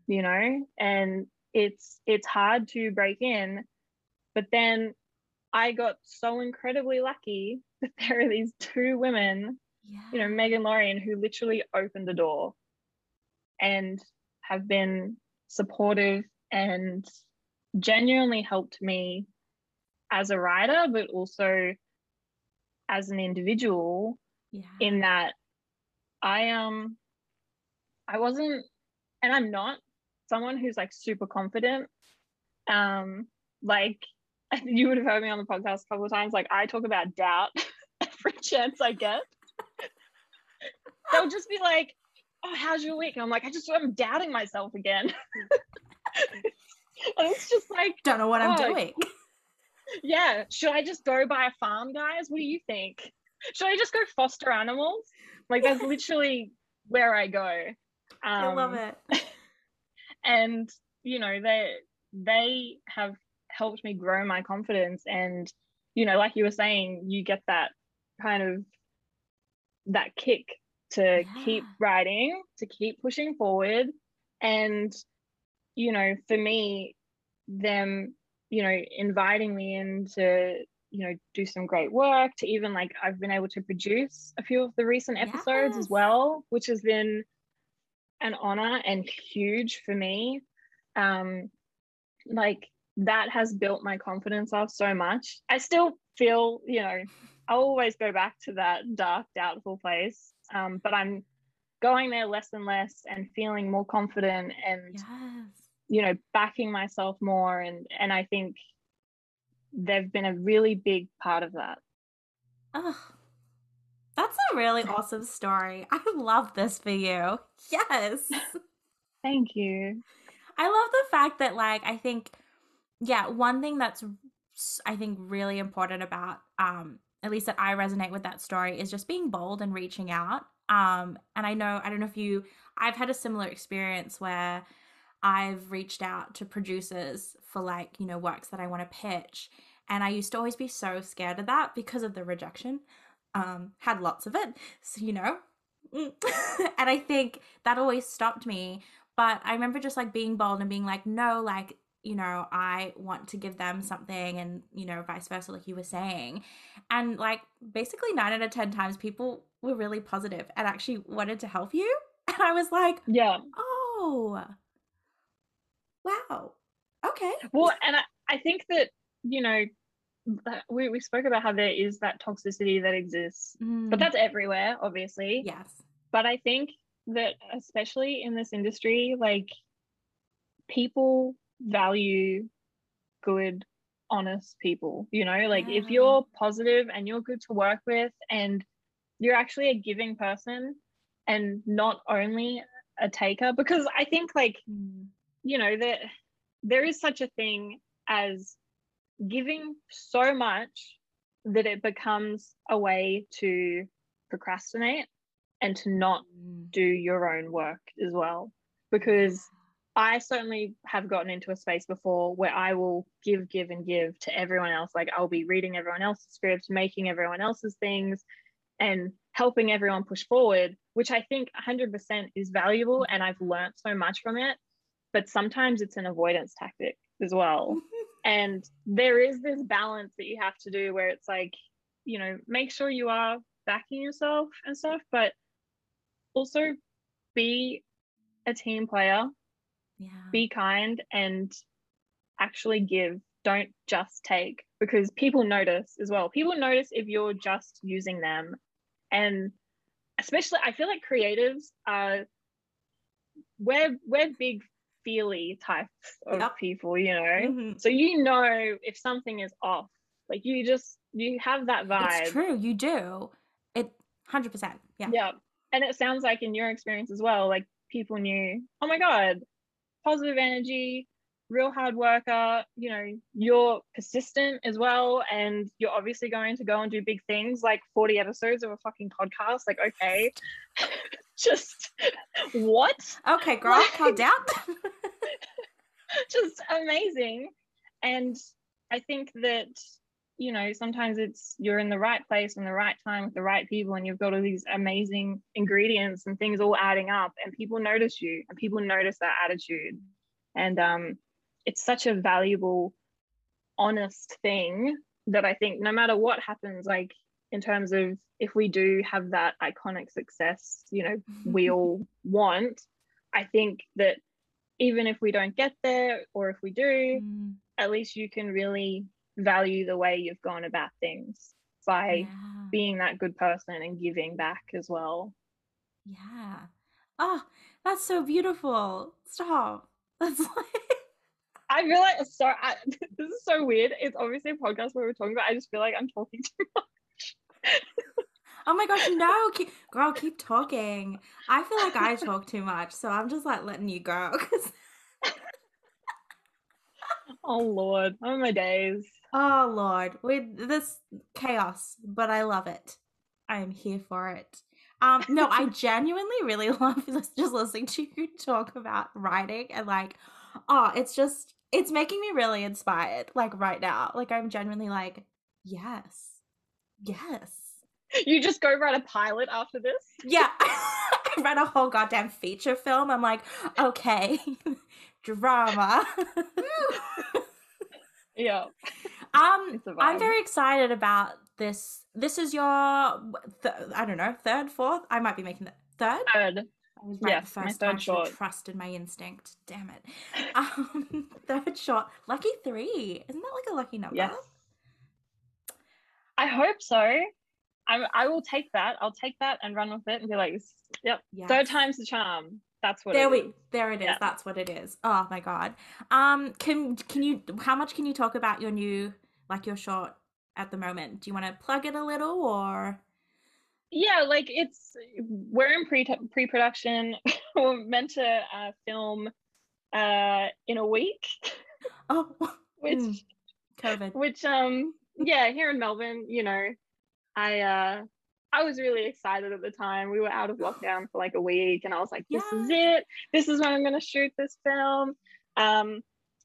you know, and it's hard to break in. But then I got so incredibly lucky that there are these two women, you know, Meg and Lorien, who literally opened the door and have been supportive and genuinely helped me as a writer, but also as an individual, in that I wasn't, and I'm not someone who's like super confident. Like you would have heard me on the podcast a couple of times. Like I talk about doubt every chance I get. They'll just be like, "Oh, how's your week?" And I'm like, I'm doubting myself again. And it's just like, don't know what I'm doing. Yeah, should I just go buy a farm, guys? What do you think? Should I just go foster animals? Like that's literally where I go. I love it. And you know, they have helped me grow my confidence. And you know, like you were saying, you get that kind of that kick to keep writing, to keep pushing forward. And you know, for me, them, you know, inviting me in to, you know, do some great work, to even like I've been able to produce a few of the recent episodes as well, which has been an honor and huge for me. Like that has built my confidence up so much. I still feel, you know, I always go back to that dark, doubtful place, but I'm going there less and less and feeling more confident and you know, backing myself more. And I think they've been a really big part of that. Oh, that's a really awesome story. I love this for you. Yes. Thank you. I love the fact that, like, I think, one thing that's, I think, really important about, at least that I resonate with that story, is just being bold and reaching out. And I know, I don't know if you, I've had a similar experience where I've reached out to producers for, like, you know, works that I want to pitch. And I used to always be so scared of that because of the rejection. Had lots of it, so, you know. And I think that always stopped me. But I remember just, like, being bold and being like, no, like, you know, I want to give them something, and, you know, vice versa, like you were saying. And, like, basically 9 out of 10 times people were really positive and actually wanted to help you. And I was like, yeah. Oh, wow. Okay. Well, and I think that, you know, we spoke about how there is that toxicity that exists, but that's everywhere, obviously. Yes. But I think that especially in this industry, like, people value good, honest people, you know, like if you're positive and you're good to work with and you're actually a giving person and not only a taker, because I think, like, you know, that there is such a thing as giving so much that it becomes a way to procrastinate and to not do your own work as well, because I certainly have gotten into a space before where I will give and give to everyone else. Like, I'll be reading everyone else's scripts, making everyone else's things and helping everyone push forward, which I think 100% is valuable, and I've learned so much from it. But sometimes it's an avoidance tactic as well. And there is this balance that you have to do where it's like, you know, make sure you are backing yourself and stuff, but also be a team player. Yeah. Be kind and actually give. Don't just take, because people notice as well. People notice if you're just using them. And especially, I feel like creatives are, we're big feely types of people, you know. So you know if something is off. Like, you have that vibe. It's true, you do. It 100%. Yeah. Yeah. And it sounds like in your experience as well, like, people knew, oh my God, positive energy, real hard worker, you know, you're persistent as well, and you're obviously going to go and do big things, like 40 episodes of a fucking podcast. Like, okay, just what? Okay, girl, like, calm down. Just amazing. And I think that, you know, sometimes it's, you're in the right place and the right time with the right people, and you've got all these amazing ingredients and things all adding up, and people notice you, and people notice that attitude. And it's such a valuable, honest thing that I think no matter what happens, like, in terms of if we do have that iconic success, you know, we all want, I think that even if we don't get there, or if we do, at least you can really value the way you've gone about things by being that good person and giving back as well. Yeah. Oh, that's so beautiful. Stop. That's like, I feel like it's so, this is so weird. It's obviously a podcast where we're talking about, I just feel like I'm talking too much. Oh my gosh, no, girl, keep talking. I feel like I talk too much, so I'm just like letting you go. Oh Lord, oh my days. Oh Lord, with this chaos, but I love it. I am here for it. No, I genuinely really love just listening to you talk about writing, and like, oh, it's just, it's making me really inspired, like, right now. Like, I'm genuinely like, yes. You just go write a pilot after this? Yeah. I read a whole goddamn feature film. I'm like, okay, drama. Yeah. I'm very excited about this. This is your, I don't know, third, fourth? I might be making the third? Third. I was right, yes, first. My third short. I trusted my instinct. Damn it. Third short. Lucky three. Isn't that like a lucky number? Yes. I hope so. I will take that. I'll take that and run with it and be like, yep, yes. Third time's the charm. That's what it is. There it is. Yeah. That's what it is. Oh my God. Can you, how much can you talk about your new, like, your short at the moment? Do you want to plug it a little, or? Yeah, like, it's, we're in pre-production. We're meant to film in a week. Oh, which COVID. Which yeah, here in Melbourne, you know, I was really excited at the time. We were out of lockdown for like a week, and I was like, this is it. This is when I'm going to shoot this film.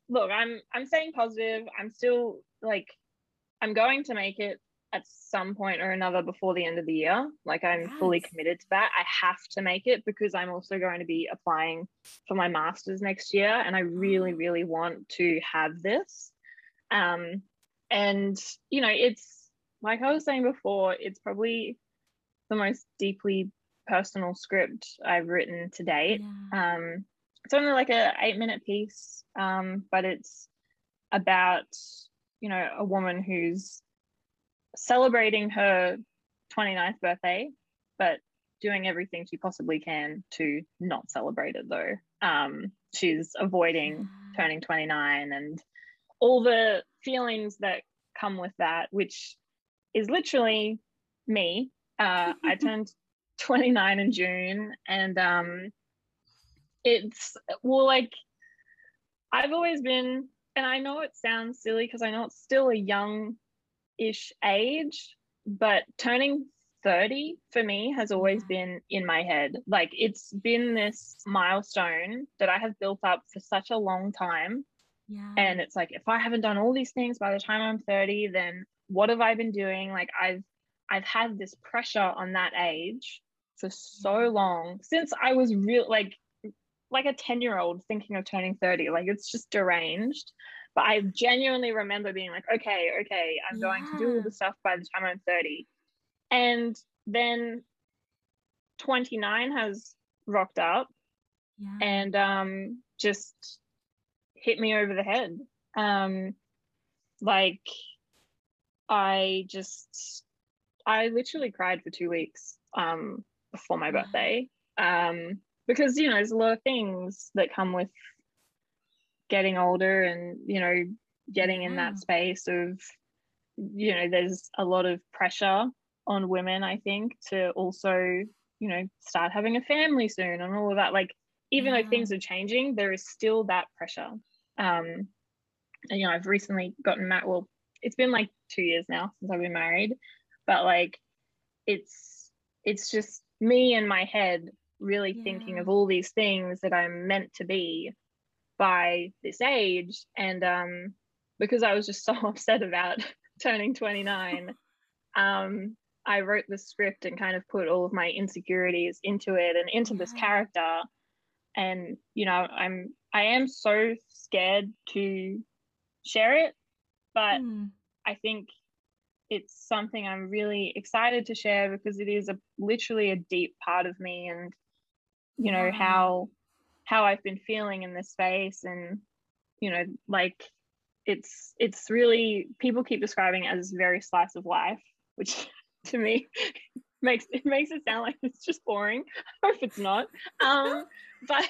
Look, I'm staying positive. I'm still like, I'm going to make it at some point or another before the end of the year. Like, I'm fully committed to that. I have to make it, because I'm also going to be applying for my master's next year, and I really, really want to have this. And, you know, it's, like I was saying before, it's probably the most deeply personal script I've written to date. Yeah. It's only like an 8-minute piece, but it's about, you know, a woman who's celebrating her 29th birthday, but doing everything she possibly can to not celebrate it though. She's avoiding turning 29 and all the feelings that come with that, which is literally me. I turned 29 in June, and it's, well, like, I've always been, and I know it sounds silly because I know it's still a young-ish age, but turning 30 for me has always been in my head. Like, it's been this milestone that I have built up for such a long time. Yeah. And it's like, if I haven't done all these things by the time I'm 30, then what have I been doing? Like, I've had this pressure on that age for so long, since I was real, like a 10-year-old thinking of turning 30. Like, it's just deranged. But I genuinely remember being like, okay, I'm going to do all the stuff by the time I'm 30. And then 29 has rocked up and just hit me over the head. Like, I literally cried for 2 weeks before my birthday, because, you know, there's a lot of things that come with getting older and, you know, getting in that space of, you know, there's a lot of pressure on women, I think, to also, you know, start having a family soon and all of that. Like, even though things are changing, there is still that pressure. And, you know, I've recently gotten married. Well, it's been like 2 years now since I've been married, but like, it's just me in my head really thinking of all these things that I'm meant to be by this age. And because I was just so upset about turning 29, I wrote the script and kind of put all of my insecurities into it and into this character. And, you know, I am so scared to share it, but I think it's something I'm really excited to share, because it is literally a deep part of me, and, you know, how I've been feeling in this space. And, you know, like, it's really, people keep describing it as very slice of life, which to me makes it sound like it's just boring. I hope it's not. But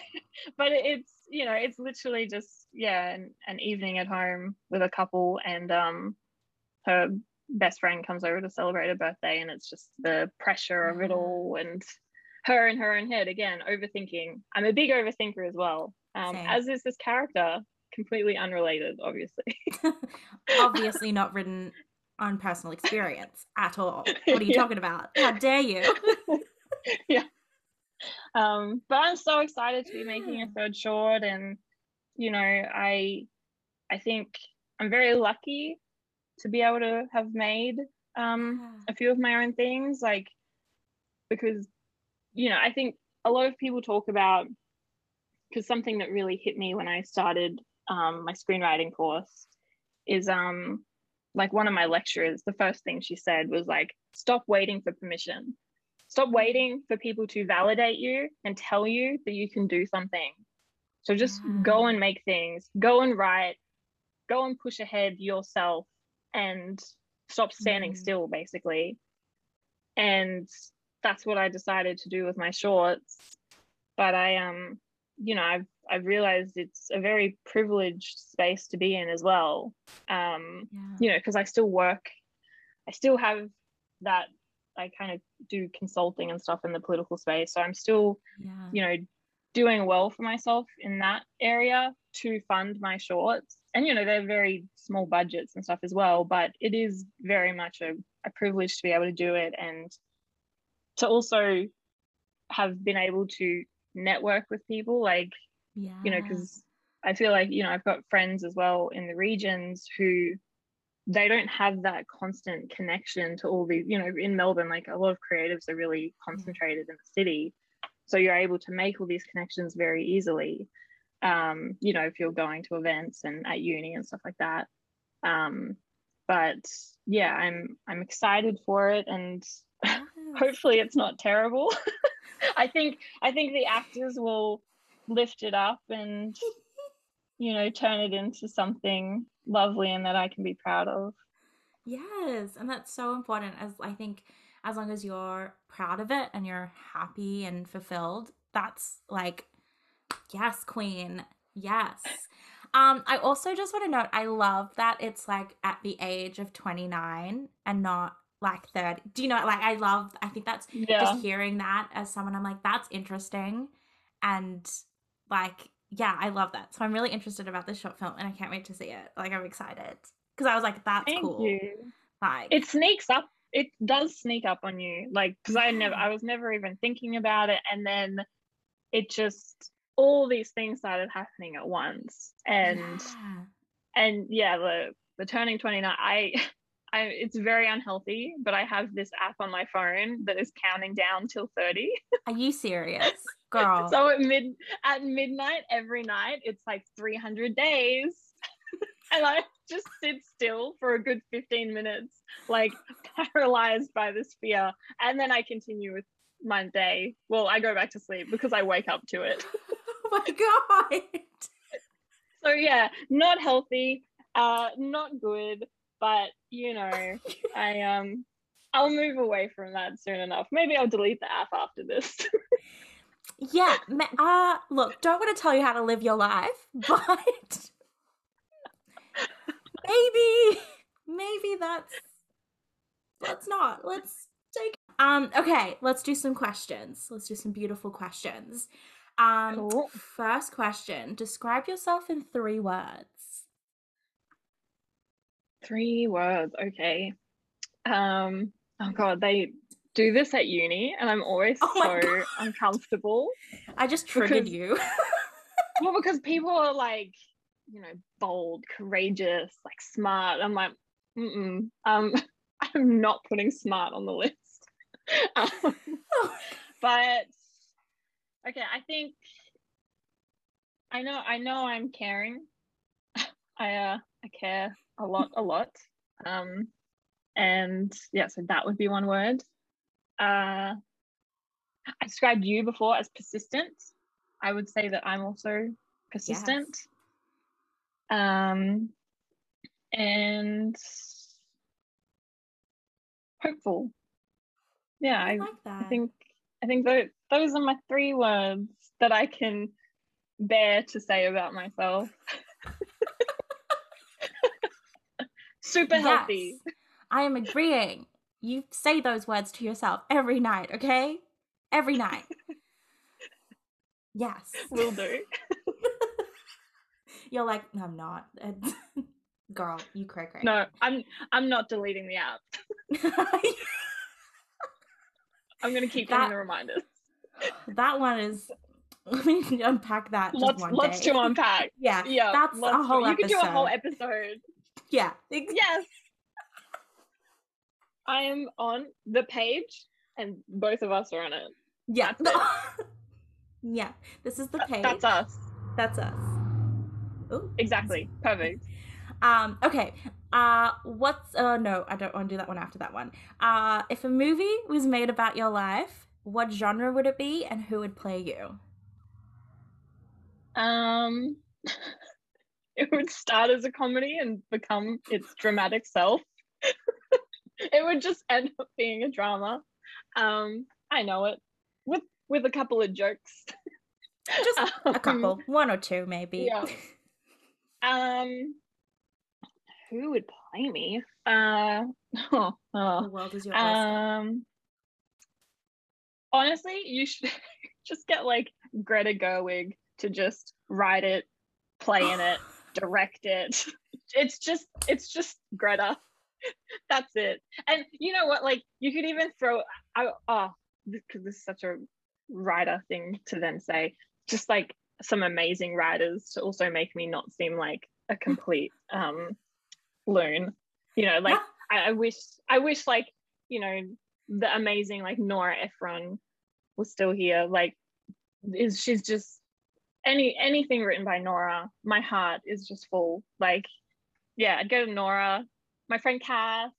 it's, you know, it's literally just, an evening at home with a couple, and her best friend comes over to celebrate her birthday, and it's just the pressure of it all, and her in her own head again, overthinking. I'm a big overthinker as well, as is this character, completely unrelated, obviously. Obviously not written on personal experience at all. What are you talking about? How dare you? But I'm so excited to be making a third short, and, you know, I think I'm very lucky to be able to have made a few of my own things, like, because, you know, I think a lot of people talk about, because something that really hit me when I started my screenwriting course is, like, one of my lecturers, the first thing she said was, like, stop waiting for permission. Stop waiting for people to validate you and tell you that you can do something. So just go and make things, go and write, go and push ahead yourself, and stop standing still, basically. And that's what I decided to do with my shorts. But I, you know, I've realized it's a very privileged space to be in as well. You know, because I still work, I still have that, I kind of do consulting and stuff in the political space. So I'm still, you know, doing well for myself in that area to fund my shorts. And, you know, they're very small budgets and stuff as well, but it is very much a privilege to be able to do it, and to also have been able to network with people, like, you know, because I feel like, you know, I've got friends as well in the regions who, they don't have that constant connection to all these, you know, in Melbourne, like, a lot of creatives are really concentrated in the city, so you're able to make all these connections very easily, you know, if you're going to events and at uni and stuff like that. But yeah, I'm excited for it, and hopefully it's not terrible. I think the actors will lift it up and, you know, turn it into something lovely and that I can be proud of. Yes, and that's so important. As I think, as long as you're proud of it and you're happy and fulfilled, that's like, yes, queen, yes. I also just want to note, I love that it's like at the age of 29 and not like 30. Do you know, like, I think that's, yeah, just hearing that as someone, I'm like, that's interesting. And like, yeah, I love that. So I'm really interested about this short film and I can't wait to see it. Like, I'm excited. Because I was like, that's cool. Like, it sneaks up. It does sneak up on you. Like, because I was never even thinking about it. And then it just, all these things started happening at once. And yeah, the turning 29, I it's very unhealthy, but I have this app on my phone that is counting down till 30. Are you serious? Girl. So at midnight every night, it's like 300 days. And I just sit still for a good 15 minutes, like paralyzed by this fear. And then I continue with my day. Well, I go back to sleep because I wake up to it. Oh my God. So yeah, not healthy, not good, but you know, I'll move away from that soon enough. Maybe I'll delete the app after this. Yeah. Look, don't want to tell you how to live your life, but maybe let's take okay, let's do some questions. Let's do some beautiful questions. Cool. First question, describe yourself in 3 words. 3 words, okay. Oh God, they do this at uni and I'm always so uncomfortable. I just triggered you. Well, because people are like, you know, bold, courageous, like smart. I'm like, I'm not putting smart on the list. But okay, I think I know I'm caring. I care a lot. And yeah, so that would be 1 word. I described you before as persistent. I would say that I'm also persistent. Yes. And hopeful. Yeah, I like that. I think those are my 3 words that I can bear to say about myself. Super healthy. Yes, I am agreeing. You say those words to yourself every night, okay? Every night. Yes. Will do. You're like, no, I'm not. Girl, you cray. No, I'm not deleting the app. I'm going to keep getting the reminders. That one is, we need to unpack that just one day. Lots to unpack. Yeah, that's a whole episode. You can do a whole episode. Yeah. Yes. I am on the page and both of us are on it. Yeah. It. Yeah. This is the page. That's us. Ooh. Exactly. Perfect. Okay. No, I don't want to do that one after that one. If a movie was made about your life, what genre would it be and who would play you? It would start as a comedy and become its dramatic self. It would just end up being a drama. I know it. With a couple of jokes. Just a couple. 1 or 2 maybe. Yeah. Who would play me? The world is your oyster. Honestly, you should just get like Greta Gerwig to just write it, play in it, direct it. It's just Greta. That's it. And you know what? Like you could even throw. Because this is such a writer thing to then say. Just like some amazing writers to also make me not seem like a complete loon, you know, like I wish like, you know, the amazing like Nora Ephron was still here. Like she's just anything written by Nora, my heart is just full. Like, yeah, I'd go to Nora, my friend Kath,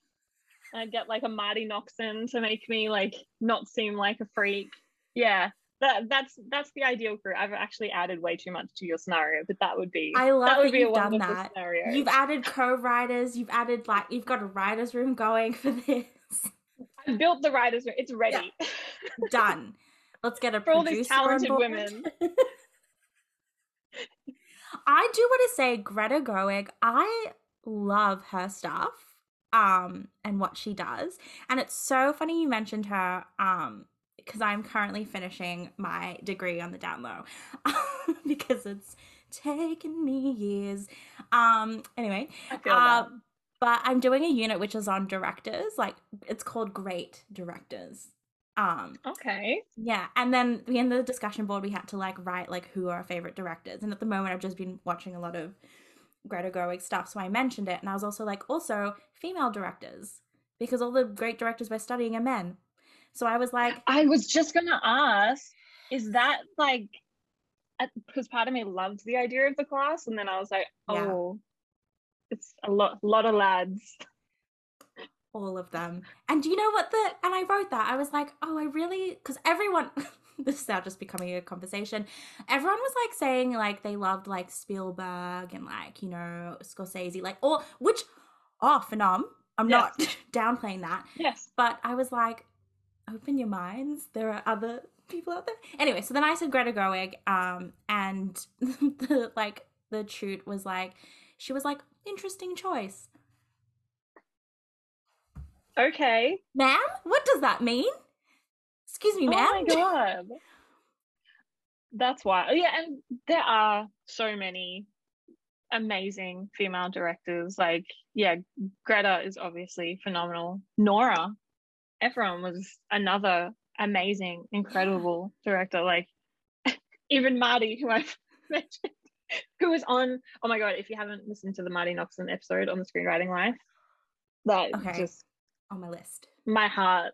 and I'd get like a Marty Noxon to make me like not seem like a freak. Yeah, that's the ideal crew. I've actually added way too much to your scenario, but that would be, I love that, would that be you've a done that scenario. You've added co-writers, you've added, like, you've got a writer's room going for this. I've built the writer's room, it's ready. Yeah. Done. Let's get a for all these talented women. I do want to say Greta Gerwig, I love her stuff and what she does. And it's so funny you mentioned her because I'm currently finishing my degree on the down low because it's taken me years. Anyway, but I'm doing a unit which is on directors, like it's called Great Directors. Okay. Yeah, and then we in the discussion board we had to like write like who are our favorite directors, and at the moment I've just been watching a lot of Greta Gerwig stuff, so I mentioned it, and I was also like, also female directors, because all the great directors we're studying are men. So I was like, I was just gonna ask, is that like, because part of me loved the idea of the class, and then I was like, oh, yeah, it's a lot of lads. All of them. And do you know what and I wrote that, I was like, oh, I really, because everyone this is now just becoming a conversation, everyone was like saying like they loved like Spielberg and like, you know, Scorsese, like all, which are phenomenal. I'm not downplaying that, yes, but I was like, open your minds, there are other people out there. Anyway, so then I said Greta Gerwig, and the toot was like, she was like, interesting choice. Okay. Ma'am? What does that mean? Excuse me, ma'am. Oh my God. That's why. Yeah, and there are so many amazing female directors. Like, yeah, Greta is obviously phenomenal. Nora Ephron was another amazing, incredible director. Like, even Marty, who I've mentioned, who was on, oh my God, if you haven't listened to the Marty Noxon episode on the Screenwriting Life, that just... on my list. My heart,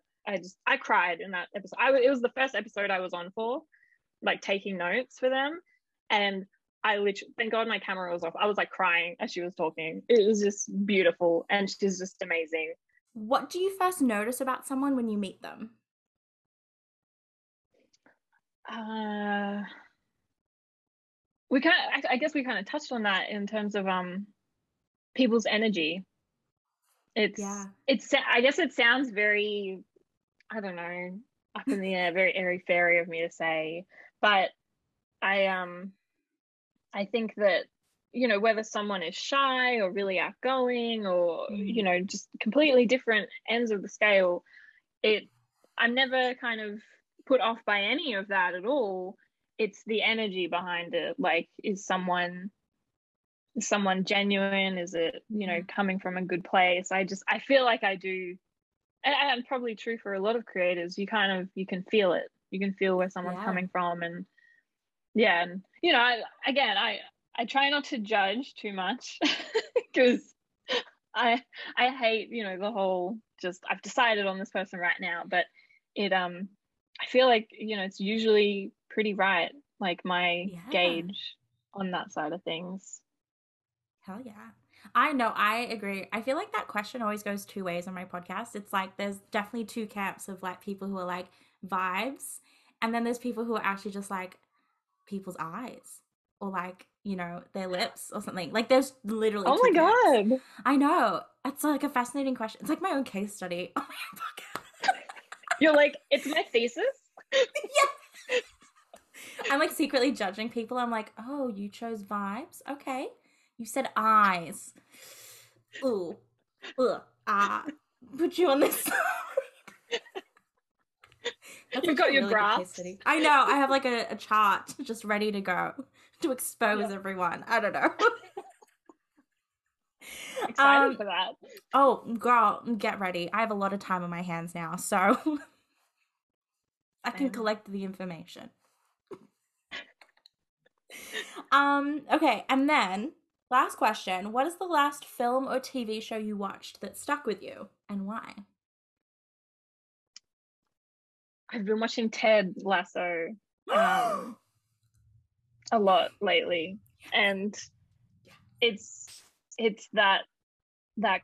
I cried in that episode. It was the first episode I was on for, like taking notes for them, and I literally, thank God my camera was off, I was like crying as she was talking. It was just beautiful, and she's just amazing. What do you first notice about someone when you meet them? I guess we kind of touched on that in terms of people's energy. It's I guess it sounds very, I don't know, up in the air, very airy-fairy of me to say, but I think that, you know, whether someone is shy or really outgoing or, you know, just completely different ends of the scale, I'm never kind of put off by any of that at all. It's the energy behind it. Like, is someone genuine? Is it, you know, coming from a good place? I feel like I do, and probably true for a lot of creators, you can feel it. You can feel where someone's coming from. And yeah, and you know, I try not to judge too much because I hate, you know, the whole just I've decided on this person right now, but it I feel like, you know, it's usually pretty right, like my gauge on that side of things. Hell yeah. I know, I agree. I feel like that question always goes two ways on my podcast. It's like there's definitely two camps of like people who are like vibes, and then there's people who are actually just like people's eyes or like, you know, their lips or something. Like there's literally oh my God. Camps. I know. It's like a fascinating question. It's like my own case study on my podcast. You're like, it's my thesis? Yeah. I'm like secretly judging people. I'm like, oh, you chose vibes? Okay. You said eyes. Ooh. Ugh. Put you on this. You've got your really graphs. I know. I have like a chart just ready to go to expose everyone. I don't know. Excited for that. Oh, girl, get ready. I have a lot of time on my hands now, so I can collect the information. Okay, and then... last question, what is the last film or TV show you watched that stuck with you, and why? I've been watching Ted Lasso a lot lately, and it's that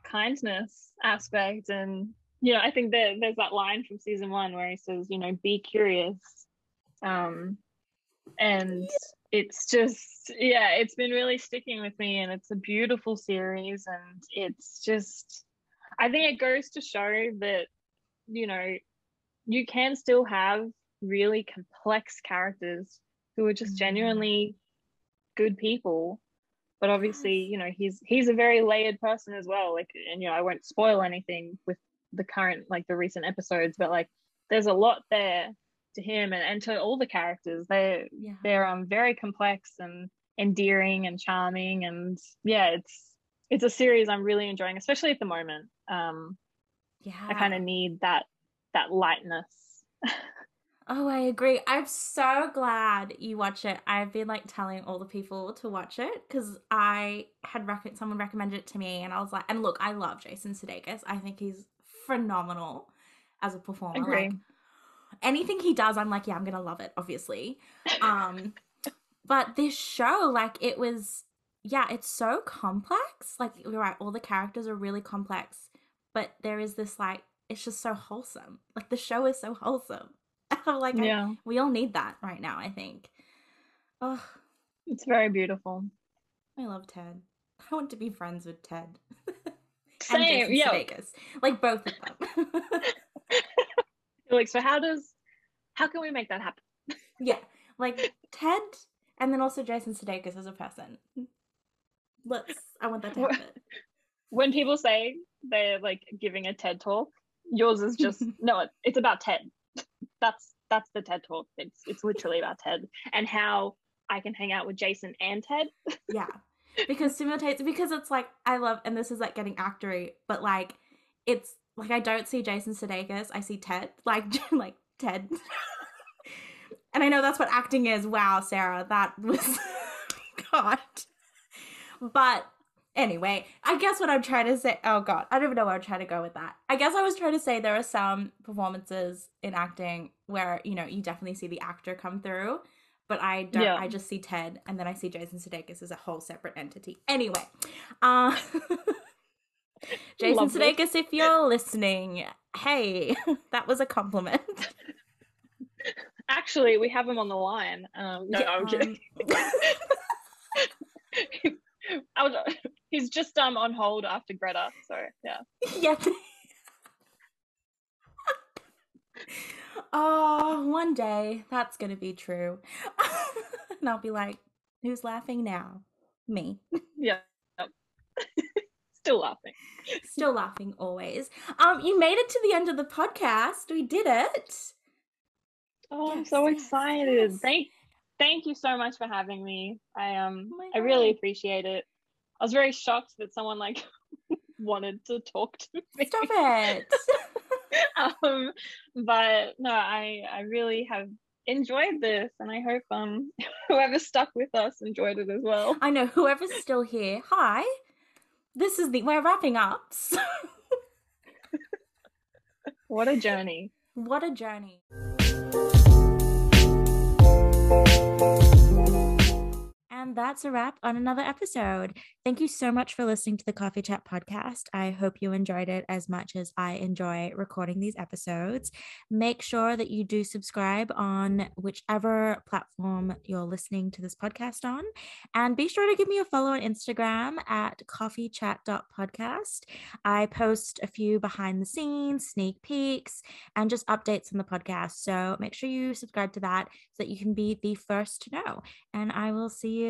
kindness aspect, and you know, I think there's that line from season 1 where he says, you know, be curious, And it's just, yeah, it's been really sticking with me, and it's a beautiful series, and it's just, I think it goes to show that, you know, you can still have really complex characters who are just genuinely good people. But obviously, you know, he's a very layered person as well. Like, and, you know, I won't spoil anything with the current, like the recent episodes, but like there's a lot there to him and to all the characters. They're very complex and endearing and charming. And yeah, it's a series I'm really enjoying, especially at the moment. I kind of need that lightness. Oh, I agree. I'm so glad you watch it. I've been like telling all the people to watch it because I had someone recommended it to me, and I was like, and look, I love Jason Sudeikis. I think he's phenomenal as a performer. Agree. Like, anything he does, I'm like, yeah, I'm gonna love it, obviously. But this show, like, it was, yeah, it's so complex. Like, you're right, all the characters are really complex, but there is this, like, it's just so wholesome. Like, the show is so wholesome. Like, yeah. We all need that right now, I think. Oh, it's very beautiful. I love Ted. I want to be friends with Ted. Same, and Jason Sudeikis. Like, both of them. Like, so how can we make that happen? Yeah, like Ted, and then also Jason Sudeikis as a person. I want that to happen. When people say they're like giving a TED talk, yours is just no. It's about Ted. That's the TED talk. It's literally about Ted and how I can hang out with Jason and Ted. Yeah, because it's like, I love, and this is like getting actory, but like it's like I don't see Jason Sudeikis, I see Ted, like Ted. And I know that's what acting is. Wow, Sarah, that was God. But anyway, I guess what I'm trying to say, oh God, I don't even know where I'm trying to go with that. I guess I was trying to say there are some performances in acting where, you know, you definitely see the actor come through, but I don't, I just see Ted, and then I see Jason Sudeikis as a whole separate entity. Anyway, Jason Sudeikis, if you're listening, hey, that was a compliment. Actually, we have him on the line. I'm kidding. He's just on hold after Greta, so yeah. Yeah. Oh, one day that's gonna be true. And I'll be like, who's laughing now? Me. Yeah. Still laughing. Still laughing always. You made it to the end of the podcast. We did it. Oh, yes, I'm so excited. Yes. Thank you so much for having me. I really appreciate it. I was very shocked that someone like wanted to talk to me. Stop it. But no, I really have enjoyed this, and I hope whoever stuck with us enjoyed it as well. I know whoever's still here. Hi. We're wrapping up. So. What a journey. What a journey. And that's a wrap on another episode. Thank you so much for listening to the Coffee Chat podcast. I hope you enjoyed it as much as I enjoy recording these episodes. Make sure that you do subscribe on whichever platform you're listening to this podcast on. And be sure to give me a follow on Instagram at coffeechat.podcast. I post a few behind the scenes, sneak peeks, and just updates on the podcast. So make sure you subscribe to that so that you can be the first to know. And I will see you